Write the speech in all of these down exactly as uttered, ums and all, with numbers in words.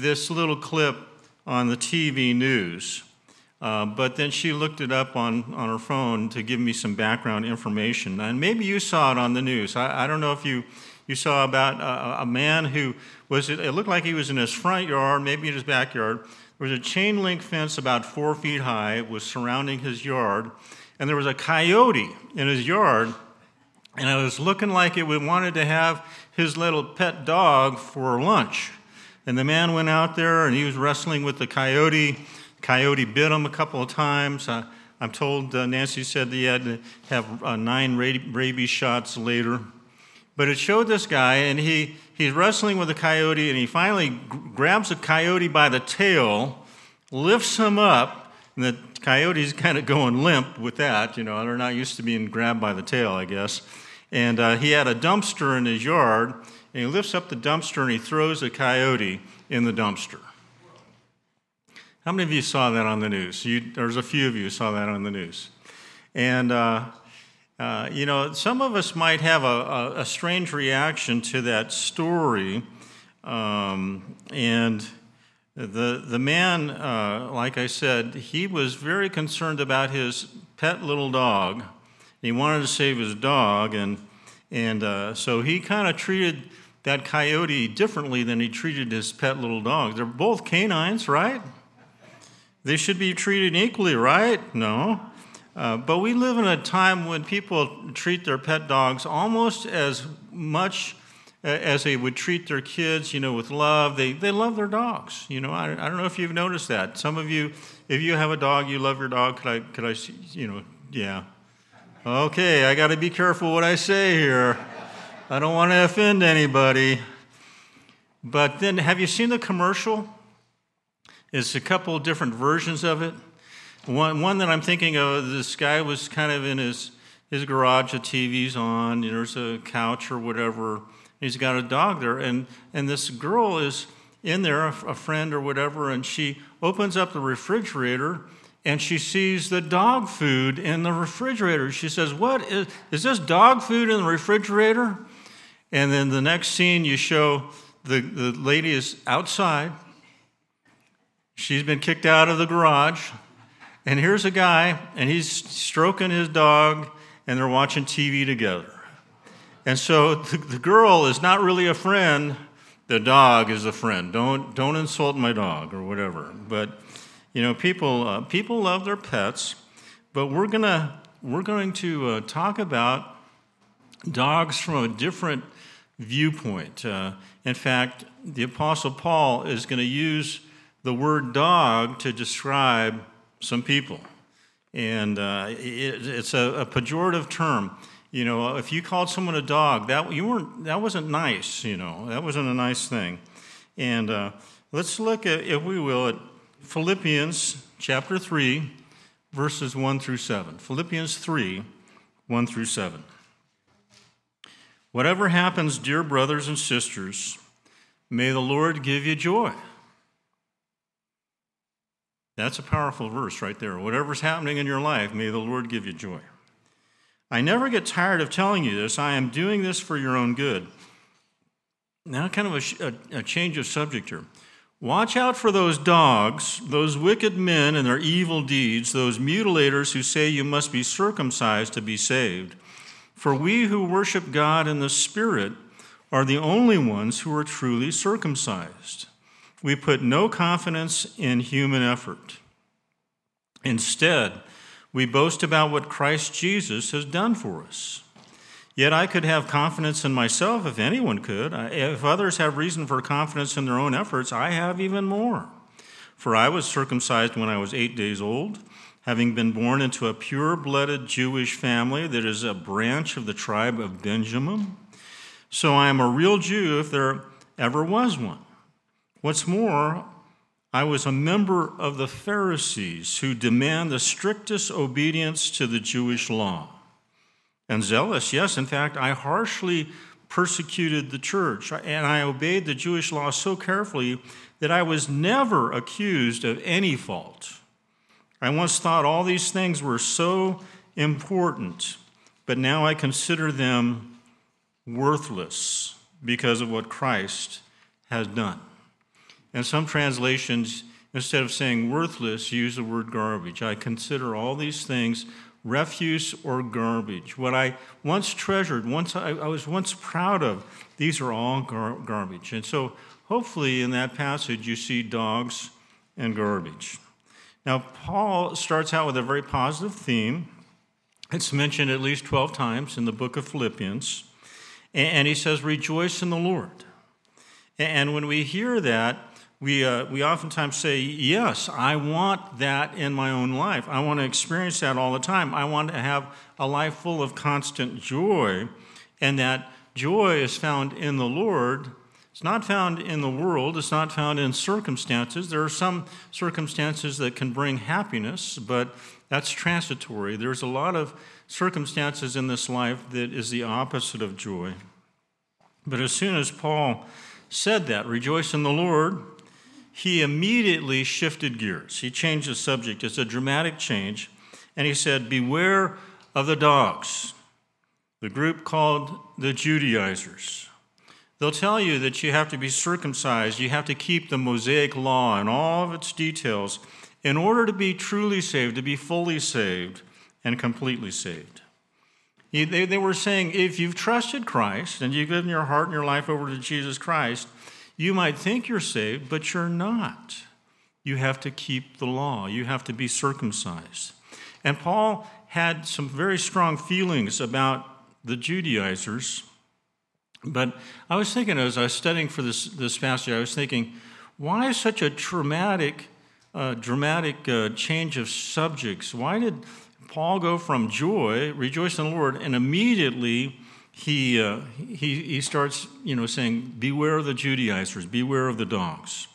this little clip on the T V news. Uh, but then she looked it up on, on her phone to give me some background information. And maybe you saw it on the news. I, I don't know if you, you saw about a, a man who was, it looked like he was in his front yard, maybe in his backyard. There was a chain link fence about four feet high. It was surrounding his yard. And there was a coyote in his yard. And it was looking like it wanted to have his little pet dog for lunch. And the man went out there, and he was wrestling with the coyote. Coyote bit him a couple of times. Uh, I'm told uh, Nancy said that he had to have uh, nine rabies shots later. But it showed this guy, and he, he's wrestling with a coyote, and he finally g- grabs a coyote by the tail, lifts him up, and the coyote's kind of going limp with that. You know, they're not used to being grabbed by the tail, I guess. And uh, he had a dumpster in his yard, and he lifts up the dumpster, and he throws the coyote in the dumpster. How many of you saw that on the news? You, there's a few of you saw that on the news. And, uh, uh, you know, some of us might have a, a, a strange reaction to that story. Um, and the, the man, uh, like I said, he was very concerned about his pet little dog. He wanted to save his dog. And, and uh, so he kind of treated that coyote differently than he treated his pet little dog. They're both canines, right? They should be treated equally, right? No. Uh, but we live in a time when people treat their pet dogs almost as much as they would treat their kids, you know, with love. They they love their dogs. You know, I, I don't know if you've noticed that. Some of you, if you have a dog, you love your dog. Could I, could I see, you know, yeah. Okay, I got to be careful what I say here. I don't want to offend anybody. But then, have you seen the commercial? It's a couple of different versions of it. One, one that I'm thinking of, this guy was kind of in his, his garage, the T V's on, you know, there's a couch or whatever. He's got a dog there, and, and this girl is in there, a, a friend or whatever, and she opens up the refrigerator, and she sees the dog food in the refrigerator. She says, "What is, is this dog food in the refrigerator?" And then the next scene you show, the, the lady is outside. She's been kicked out of the garage, and here's a guy, and he's stroking his dog, and they're watching T V together. And so the, the girl is not really a friend. The dog is a friend. Don't don't insult my dog or whatever. But you know, people uh, people love their pets. But we're gonna we're going to uh, talk about dogs from a different viewpoint. Uh, in fact, the Apostle Paul is going to use the word dog to describe some people. And uh, it, it's a, a pejorative term. You know, if you called someone a dog, that you weren't. That wasn't nice, you know. That wasn't a nice thing. And uh, let's look, at, if we will, at Philippians chapter three, verses one through seven. Philippians three, one through seven. Whatever happens, dear brothers and sisters, may the Lord give you joy. That's a powerful verse right there. Whatever's happening in your life, may the Lord give you joy. I never get tired of telling you this. I am doing this for your own good. Now kind of a, a, a change of subject here. Watch out for those dogs, those wicked men and their evil deeds, those mutilators who say you must be circumcised to be saved. For we who worship God in the Spirit are the only ones who are truly circumcised. We put no confidence in human effort. Instead, we boast about what Christ Jesus has done for us. Yet I could have confidence in myself if anyone could. If others have reason for confidence in their own efforts, I have even more. For I was circumcised when I was eight days old, having been born into a pure-blooded Jewish family that is a branch of the tribe of Benjamin. So I am a real Jew if there ever was one. What's more, I was a member of the Pharisees who demand the strictest obedience to the Jewish law. And zealous, yes, in fact, I harshly persecuted the church, and I obeyed the Jewish law so carefully that I was never accused of any fault. I once thought all these things were so important, but now I consider them worthless because of what Christ has done. And some translations, instead of saying worthless, use the word garbage. I consider all these things refuse or garbage. What I once treasured, once I, I was once proud of, these are all gar- garbage. And so hopefully in that passage you see dogs and garbage. Now, Paul starts out with a very positive theme. It's mentioned at least twelve times in the book of Philippians. And he says, rejoice in the Lord. And when we hear that, we uh, we oftentimes say, yes, I want that in my own life. I want to experience that all the time. I want to have a life full of constant joy. And that joy is found in the Lord. It's not found in the world. It's not found in circumstances. There are some circumstances that can bring happiness, but that's transitory. There's a lot of circumstances in this life that is the opposite of joy. But as soon as Paul said that, rejoice in the Lord, he immediately shifted gears. He changed the subject. It's a dramatic change. And he said, beware of the dogs, the group called the Judaizers. They'll tell you that you have to be circumcised. You have to keep the Mosaic law and all of its details in order to be truly saved, to be fully saved and completely saved. He, they, they were saying, if you've trusted Christ and you've given your heart and your life over to Jesus Christ, you might think you're saved, but you're not. You have to keep the law. You have to be circumcised. And Paul had some very strong feelings about the Judaizers. But I was thinking, as I was studying for this, this passage, I was thinking, why such a traumatic, uh, dramatic uh, change of subjects? Why did Paul go from joy, rejoice in the Lord, and immediately he uh, he he starts, you know, saying, beware of the Judaizers, beware of the dogs.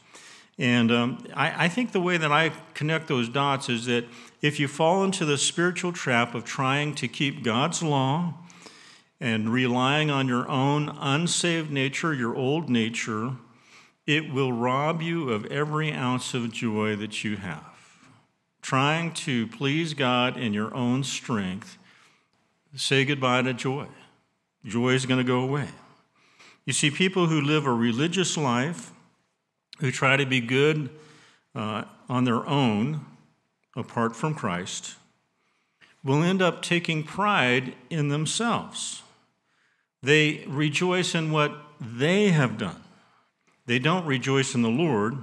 And um, I, I think the way that I connect those dots is that if you fall into the spiritual trap of trying to keep God's law and relying on your own unsaved nature, your old nature, it will rob you of every ounce of joy that you have. Trying to please God in your own strength, say goodbye to joy. Joy is going to go away. You see, people who live a religious life, who try to be good uh, on their own, apart from Christ, will end up taking pride in themselves. They rejoice in what they have done. They don't rejoice in the Lord,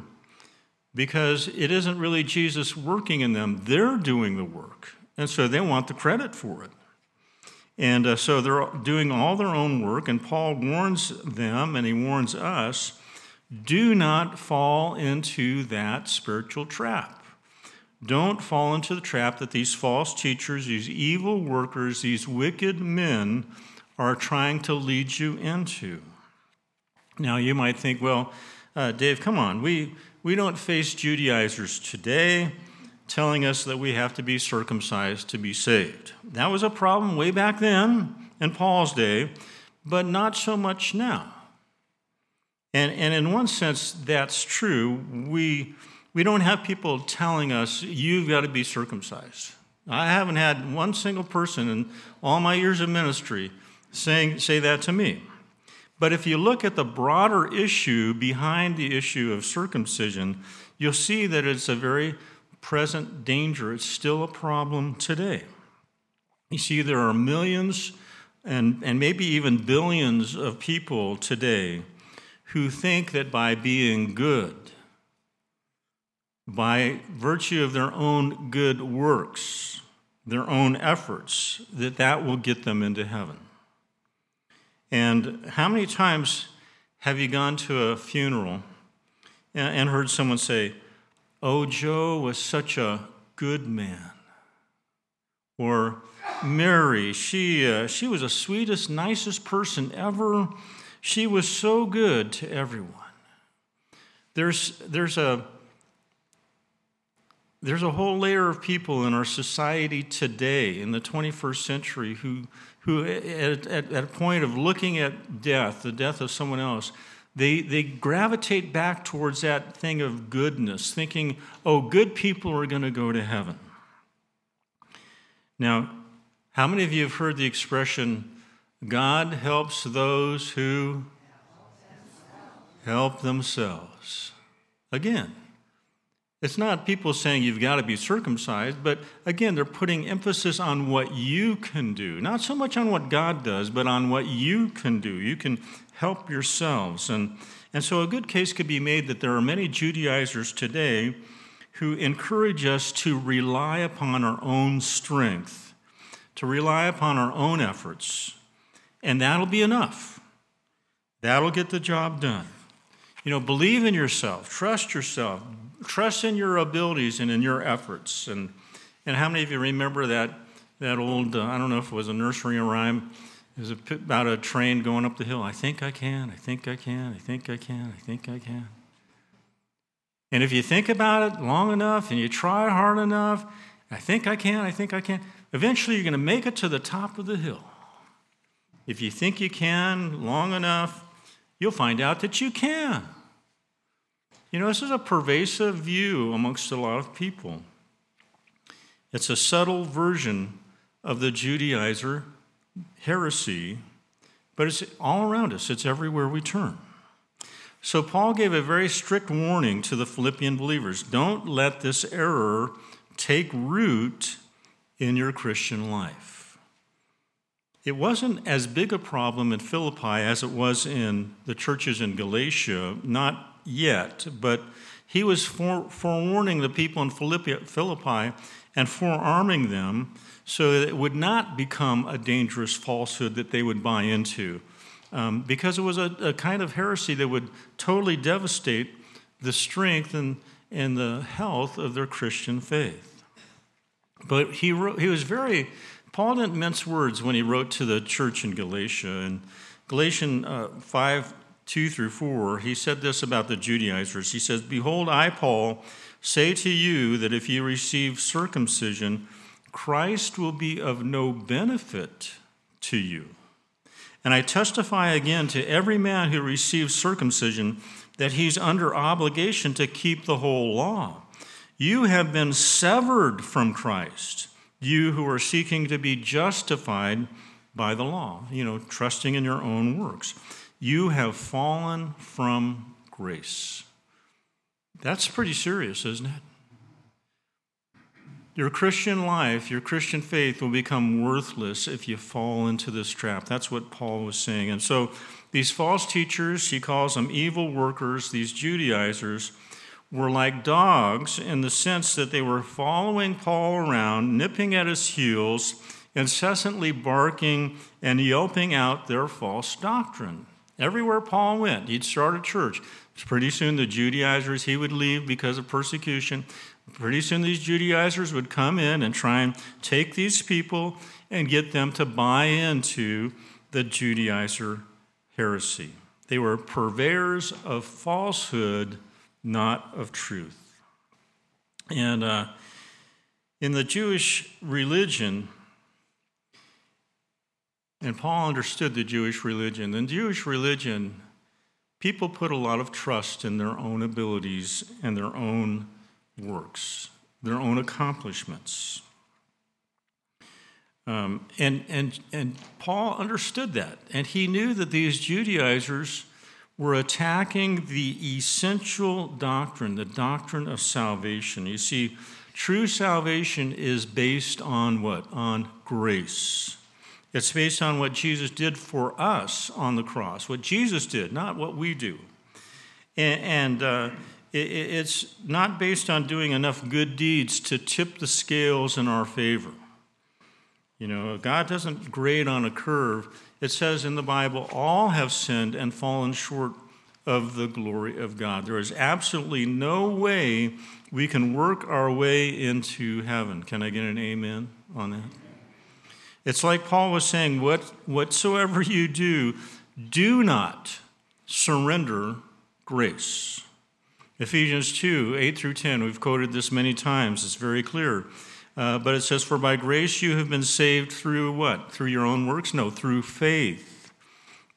because it isn't really Jesus working in them. They're doing the work, and so they want the credit for it. And uh, so they're doing all their own work, and Paul warns them, and he warns us, do not fall into that spiritual trap. Don't fall into the trap that these false teachers, these evil workers, these wicked men are trying to lead you into. Now, you might think, well, uh, Dave, come on, we... We don't face Judaizers today telling us that we have to be circumcised to be saved. That was a problem way back then in Paul's day, but not so much now. And and in one sense, that's true. We we don't have people telling us, you've got to be circumcised. I haven't had one single person in all my years of ministry saying say that to me. But if you look at the broader issue behind the issue of circumcision, you'll see that it's a very present danger. It's still a problem today. You see, there are millions and, and maybe even billions of people today who think that by being good, by virtue of their own good works, their own efforts, that that will get them into heaven. And how many times have you gone to a funeral and heard someone say, oh, Joe was such a good man? Or Mary, she uh, she was the sweetest, nicest person ever. She was so good to everyone. There's there's a there's a whole layer of people in our society today, in the twenty-first century, who who at, at, at a point of looking at death, the death of someone else, they, they gravitate back towards that thing of goodness, thinking, oh, good people are going to go to heaven. Now, how many of you have heard the expression, God helps those who help themselves? again. It's not people saying you've got to be circumcised, but again, they're putting emphasis on what you can do. Not so much on what God does, but on what you can do. You can help yourselves. And, and so a good case could be made that there are many Judaizers today who encourage us to rely upon our own strength, to rely upon our own efforts, and that'll be enough. That'll get the job done. You know, believe in yourself, trust yourself, trust in your abilities and in your efforts. And and how many of you remember that that old, uh, I don't know if it was a nursery rhyme, it was a, about a train going up the hill. I think I can, I think I can, I think I can, I think I can. And if you think about it long enough and you try hard enough, I think I can, I think I can, eventually you're going to make it to the top of the hill. If you think you can long enough, you'll find out that you can. You know, this is a pervasive view amongst a lot of people. It's a subtle version of the Judaizer heresy, but it's all around us. It's everywhere we turn. So Paul gave a very strict warning to the Philippian believers. Don't let this error take root in your Christian life. It wasn't as big a problem in Philippi as it was in the churches in Galatia, not yet, but he was fore- forewarning the people in Philippi-, Philippi and forearming them so that it would not become a dangerous falsehood that they would buy into, um, because it was a, a kind of heresy that would totally devastate the strength and, and the health of their Christian faith. But he wrote, he was very... Paul didn't mince words when he wrote to the church in Galatia. In Galatians uh, five, two through four, he said this about the Judaizers. He says, "Behold, I, Paul, say to you that if you receive circumcision, Christ will be of no benefit to you. And I testify again to every man who receives circumcision that he's under obligation to keep the whole law. You have been severed from Christ, you who are seeking to be justified by the law," you know, trusting in your own works. "You have fallen from grace." That's pretty serious, isn't it? Your Christian life, your Christian faith will become worthless if you fall into this trap. That's what Paul was saying. And so these false teachers, he calls them evil workers, these Judaizers, were like dogs in the sense that they were following Paul around, nipping at his heels, incessantly barking and yelping out their false doctrine. Everywhere Paul went, he'd start a church. Pretty soon the Judaizers, he would leave because of persecution. Pretty soon these Judaizers would come in and try and take these people and get them to buy into the Judaizer heresy. They were purveyors of falsehood, not of truth. And uh, in the Jewish religion, and Paul understood the Jewish religion, in Jewish religion, people put a lot of trust in their own abilities and their own works, their own accomplishments. Um, and, and, and Paul understood that, and he knew that these Judaizers were attacking the essential doctrine, the doctrine of salvation. You see, true salvation is based on what? On grace. It's based on what Jesus did for us on the cross, what Jesus did, not what we do. And, and uh, it, it's not based on doing enough good deeds to tip the scales in our favor. You know, God doesn't grade on a curve. It says in the Bible, all have sinned and fallen short of the glory of God. There is absolutely no way we can work our way into heaven. Can I get an amen on that? It's like Paul was saying, what, whatsoever you do, do not surrender grace. Ephesians two, eight through ten, we've quoted this many times. It's very clear. Uh, but it says, "For by grace you have been saved through" what? "Through your own works?" No, through faith,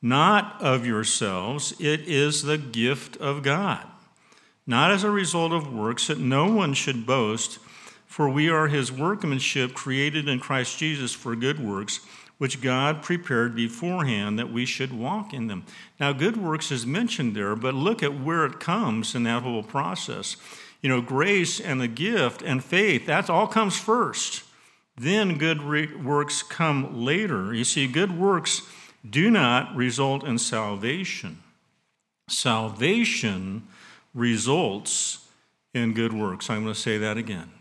not of yourselves. It is the gift of God, not as a result of works, that no one should boast. For we are his workmanship, created in Christ Jesus for good works, which God prepared beforehand that we should walk in them. Now, good works is mentioned there, but look at where it comes in that whole process. You know, grace and the gift and faith, that all comes first. Then good re- works come later. You see, good works do not result in salvation. Salvation results in good works. I'm going to say that again.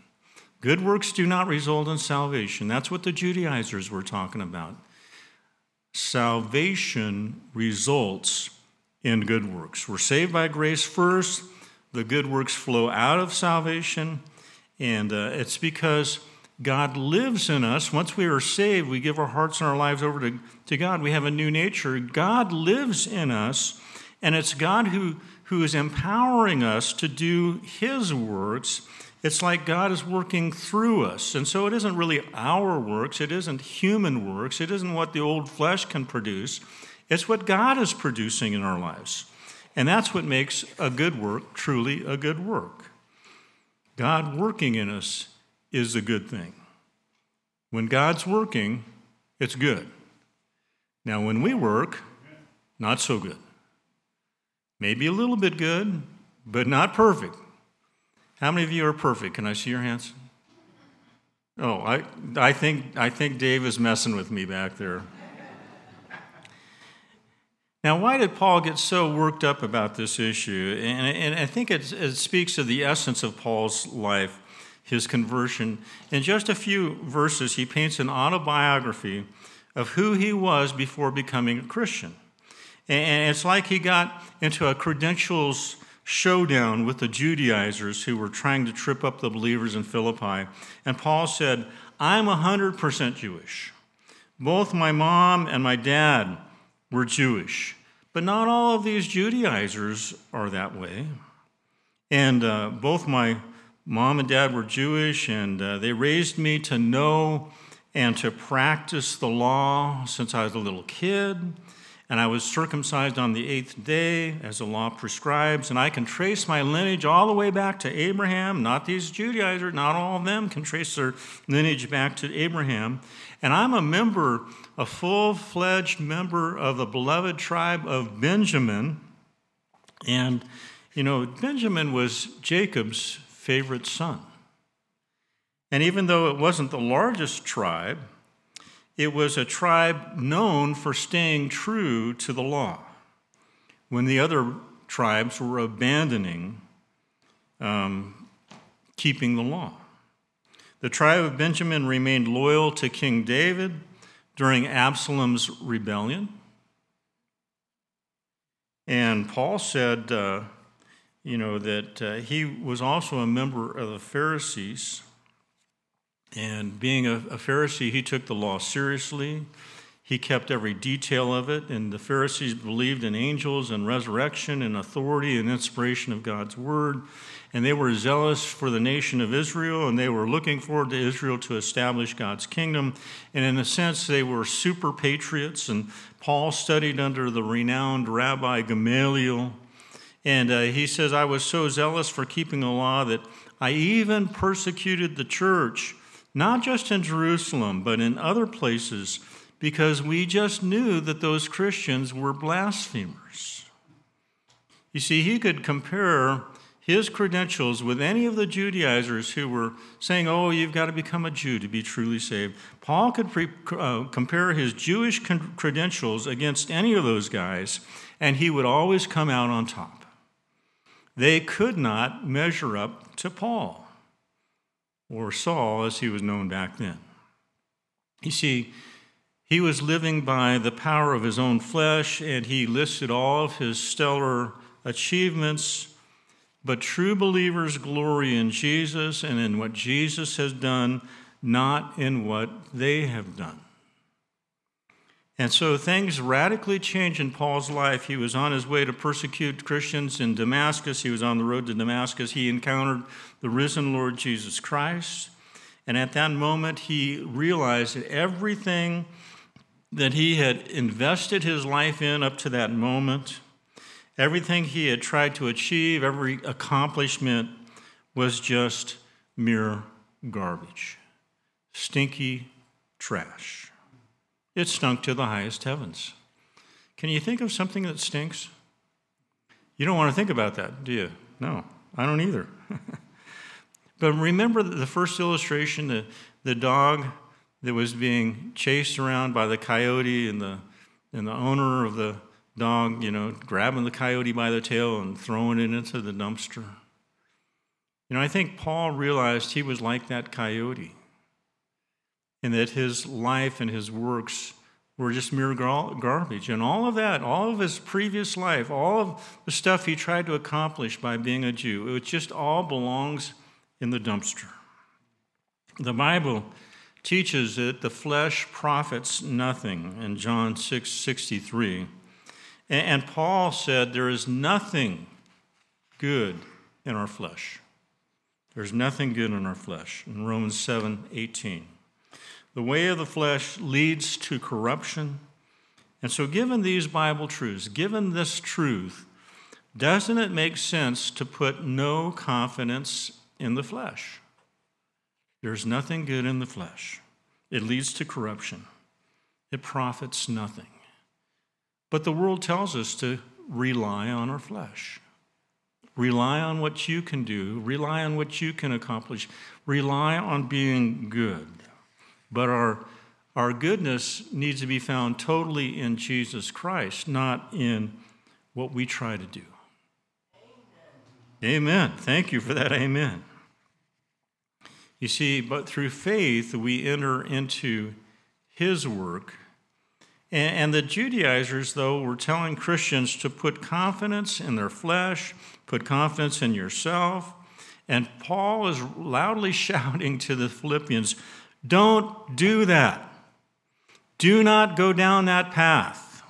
Good works do not result in salvation. That's what the Judaizers were talking about. Salvation results in good works. We're saved by grace first. The good works flow out of salvation. And uh, it's because God lives in us. Once we are saved, we give our hearts and our lives over to, to God. We have a new nature. God lives in us, and it's God who, who is empowering us to do his works. It's like God is working through us. And so it isn't really our works. It isn't human works. It isn't what the old flesh can produce. It's what God is producing in our lives. And that's what makes a good work truly a good work. God working in us is a good thing. When God's working, it's good. Now, when we work, not so good. Maybe a little bit good, but not perfect. How many of you are perfect? Can I see your hands? Oh, I I think I think Dave is messing with me back there. Now, why did Paul get so worked up about this issue? And, and I think it, it speaks of the essence of Paul's life, his conversion. In just a few verses, he paints an autobiography of who he was before becoming a Christian. And it's like he got into a credentials showdown with the Judaizers who were trying to trip up the believers in Philippi. And Paul said, I'm one hundred percent Jewish. Both my mom and my dad were Jewish. But not all of these Judaizers are that way. And uh, both my mom and dad were Jewish, and uh, they raised me to know and to practice the law since I was a little kid. And I was circumcised on the eighth day, as the law prescribes. And I can trace my lineage all the way back to Abraham. Not these Judaizers, not all of them can trace their lineage back to Abraham. And I'm a member, a full-fledged member of the beloved tribe of Benjamin. And, you know, Benjamin was Jacob's favorite son. And even though it wasn't the largest tribe, it was a tribe known for staying true to the law when the other tribes were abandoning um, keeping the law. The tribe of Benjamin remained loyal to King David during Absalom's rebellion. And Paul said, uh, you know, that uh, he was also a member of the Pharisees. And being a, a Pharisee, he took the law seriously. He kept every detail of it. And the Pharisees believed in angels and resurrection and authority and inspiration of God's word. And they were zealous for the nation of Israel, and they were looking forward to Israel to establish God's kingdom. And in a sense, they were super patriots. And Paul studied under the renowned Rabbi Gamaliel. And uh, he says, I was so zealous for keeping the law that I even persecuted the church, not just in Jerusalem, but in other places, because we just knew that those Christians were blasphemers. You see, he could compare his credentials with any of the Judaizers who were saying, oh, you've got to become a Jew to be truly saved. Paul could pre- uh, compare his Jewish con- credentials against any of those guys, and he would always come out on top. They could not measure up to Paul, or Saul, as he was known back then. You see, he was living by the power of his own flesh, and he listed all of his stellar achievements. But true believers glory in Jesus and in what Jesus has done, not in what they have done. And so things radically changed in Paul's life. He was on his way to persecute Christians in Damascus. He was on the road to Damascus. He encountered the risen Lord Jesus Christ. And at that moment, he realized that everything that he had invested his life in up to that moment, everything he had tried to achieve, every accomplishment was just mere garbage, stinky trash. It stunk to the highest heavens. Can you think of something that stinks? You don't want to think about that, do you? No, I don't either. But remember the first illustration, the, the dog that was being chased around by the coyote and the and the owner of the dog, you know, grabbing the coyote by the tail and throwing it into the dumpster. You know, I think Paul realized he was like that coyote and that his life and his works were just mere gar- garbage. And all of that, all of his previous life, all of the stuff he tried to accomplish by being a Jew, it just all belongs in the dumpster. The Bible teaches that the flesh profits nothing in John six sixty-three. And Paul said there is nothing good in our flesh. There's nothing good in our flesh in Romans seven eighteen. The way of the flesh leads to corruption. And so given these Bible truths, given this truth, doesn't it make sense to put no confidence in the flesh? There's nothing good in the flesh. It leads to corruption. It profits nothing. But the world tells us to rely on our flesh. Rely on what you can do. Rely on what you can accomplish. Rely on being good. But our, our goodness needs to be found totally in Jesus Christ, not in what we try to do. Amen. Amen. Thank you for that. Amen. You see, but through faith, we enter into his work. And, and the Judaizers, though, were telling Christians to put confidence in their flesh, put confidence in yourself. And Paul is loudly shouting to the Philippians, don't do that. Do not go down that path.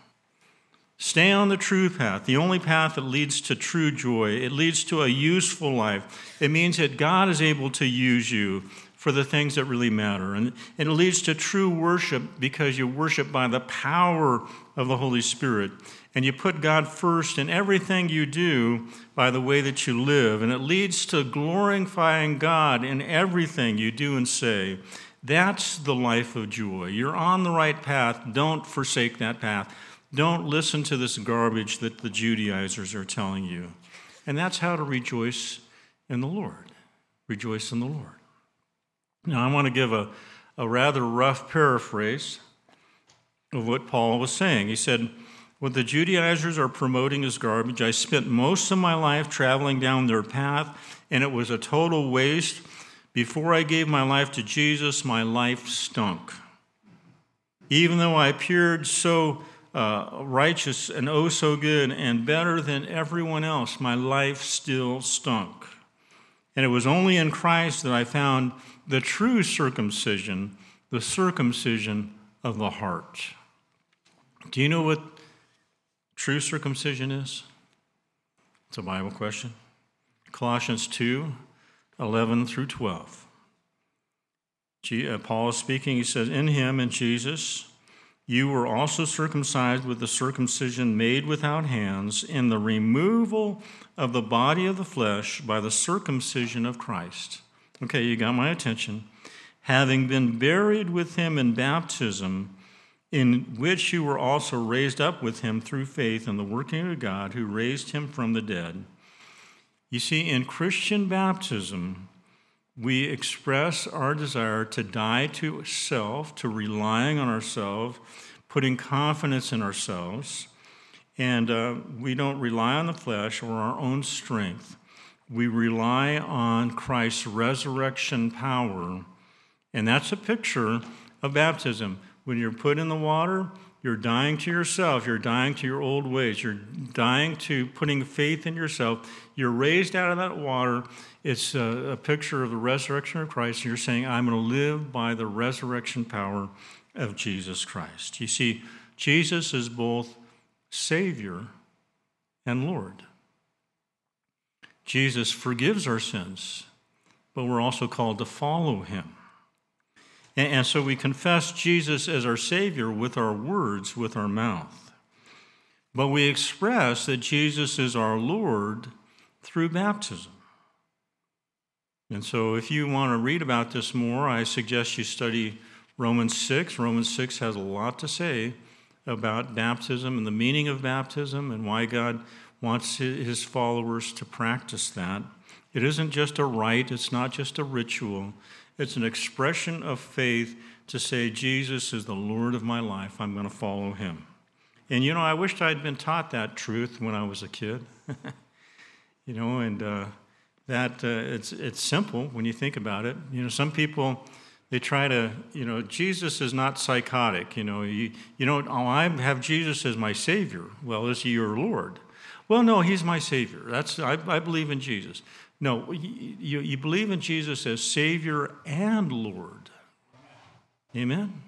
Stay on the true path, the only path that leads to true joy. It leads to a useful life. It means that God is able to use you for the things that really matter. And it leads to true worship because you worship by the power of the Holy Spirit. And you put God first in everything you do by the way that you live. And it leads to glorifying God in everything you do and say. That's the life of joy. You're on the right path. Don't forsake that path. Don't listen to this garbage that the Judaizers are telling you. And that's how to rejoice in the Lord. Rejoice in the Lord. Now, I want to give a, a rather rough paraphrase of what Paul was saying. He said, what the Judaizers are promoting is garbage. I spent most of my life traveling down their path, and it was a total waste. Before I gave my life to Jesus, my life stunk. Even though I appeared so Uh, righteous and oh so good and better than everyone else, my life still stunk. And it was only in Christ that I found the true circumcision, the circumcision of the heart. Do you know what true circumcision is? It's a Bible question. Colossians two eleven through twelve. Paul is speaking, he says, in him, in Jesus, you were also circumcised with the circumcision made without hands in the removal of the body of the flesh by the circumcision of Christ. Okay, you got my attention. Having been buried with him in baptism, in which you were also raised up with him through faith in the working of God who raised him from the dead. You see, in Christian baptism, we express our desire to die to self, to relying on ourselves, putting confidence in ourselves. And uh, we don't rely on the flesh or our own strength. We rely on Christ's resurrection power. And that's a picture of baptism. When you're put in the water, you're dying to yourself. You're dying to your old ways. You're dying to putting faith in yourself. You're raised out of that water. It's a, a picture of the resurrection of Christ. And you're saying, I'm going to live by the resurrection power of Jesus Christ. You see, Jesus is both Savior and Lord. Jesus forgives our sins, but we're also called to follow him. And so we confess Jesus as our Savior with our words, with our mouth. But we express that Jesus is our Lord through baptism. And so if you want to read about this more, I suggest you study Romans six. Romans six has a lot to say about baptism and the meaning of baptism and why God wants his followers to practice that. It isn't just a rite. It's not just a ritual. It's an expression of faith to say, Jesus is the Lord of my life. I'm going to follow him. And, you know, I wished I'd been taught that truth when I was a kid. You know, and uh, that uh, it's it's simple when you think about it. You know, some people, they try to, you know, Jesus is not psychotic. You know, you, you don't, oh, I have Jesus as my Savior. Well, is he your Lord? Well, no, he's my Savior. That's I, I believe in Jesus. No, you, you believe in Jesus as Savior and Lord. Amen?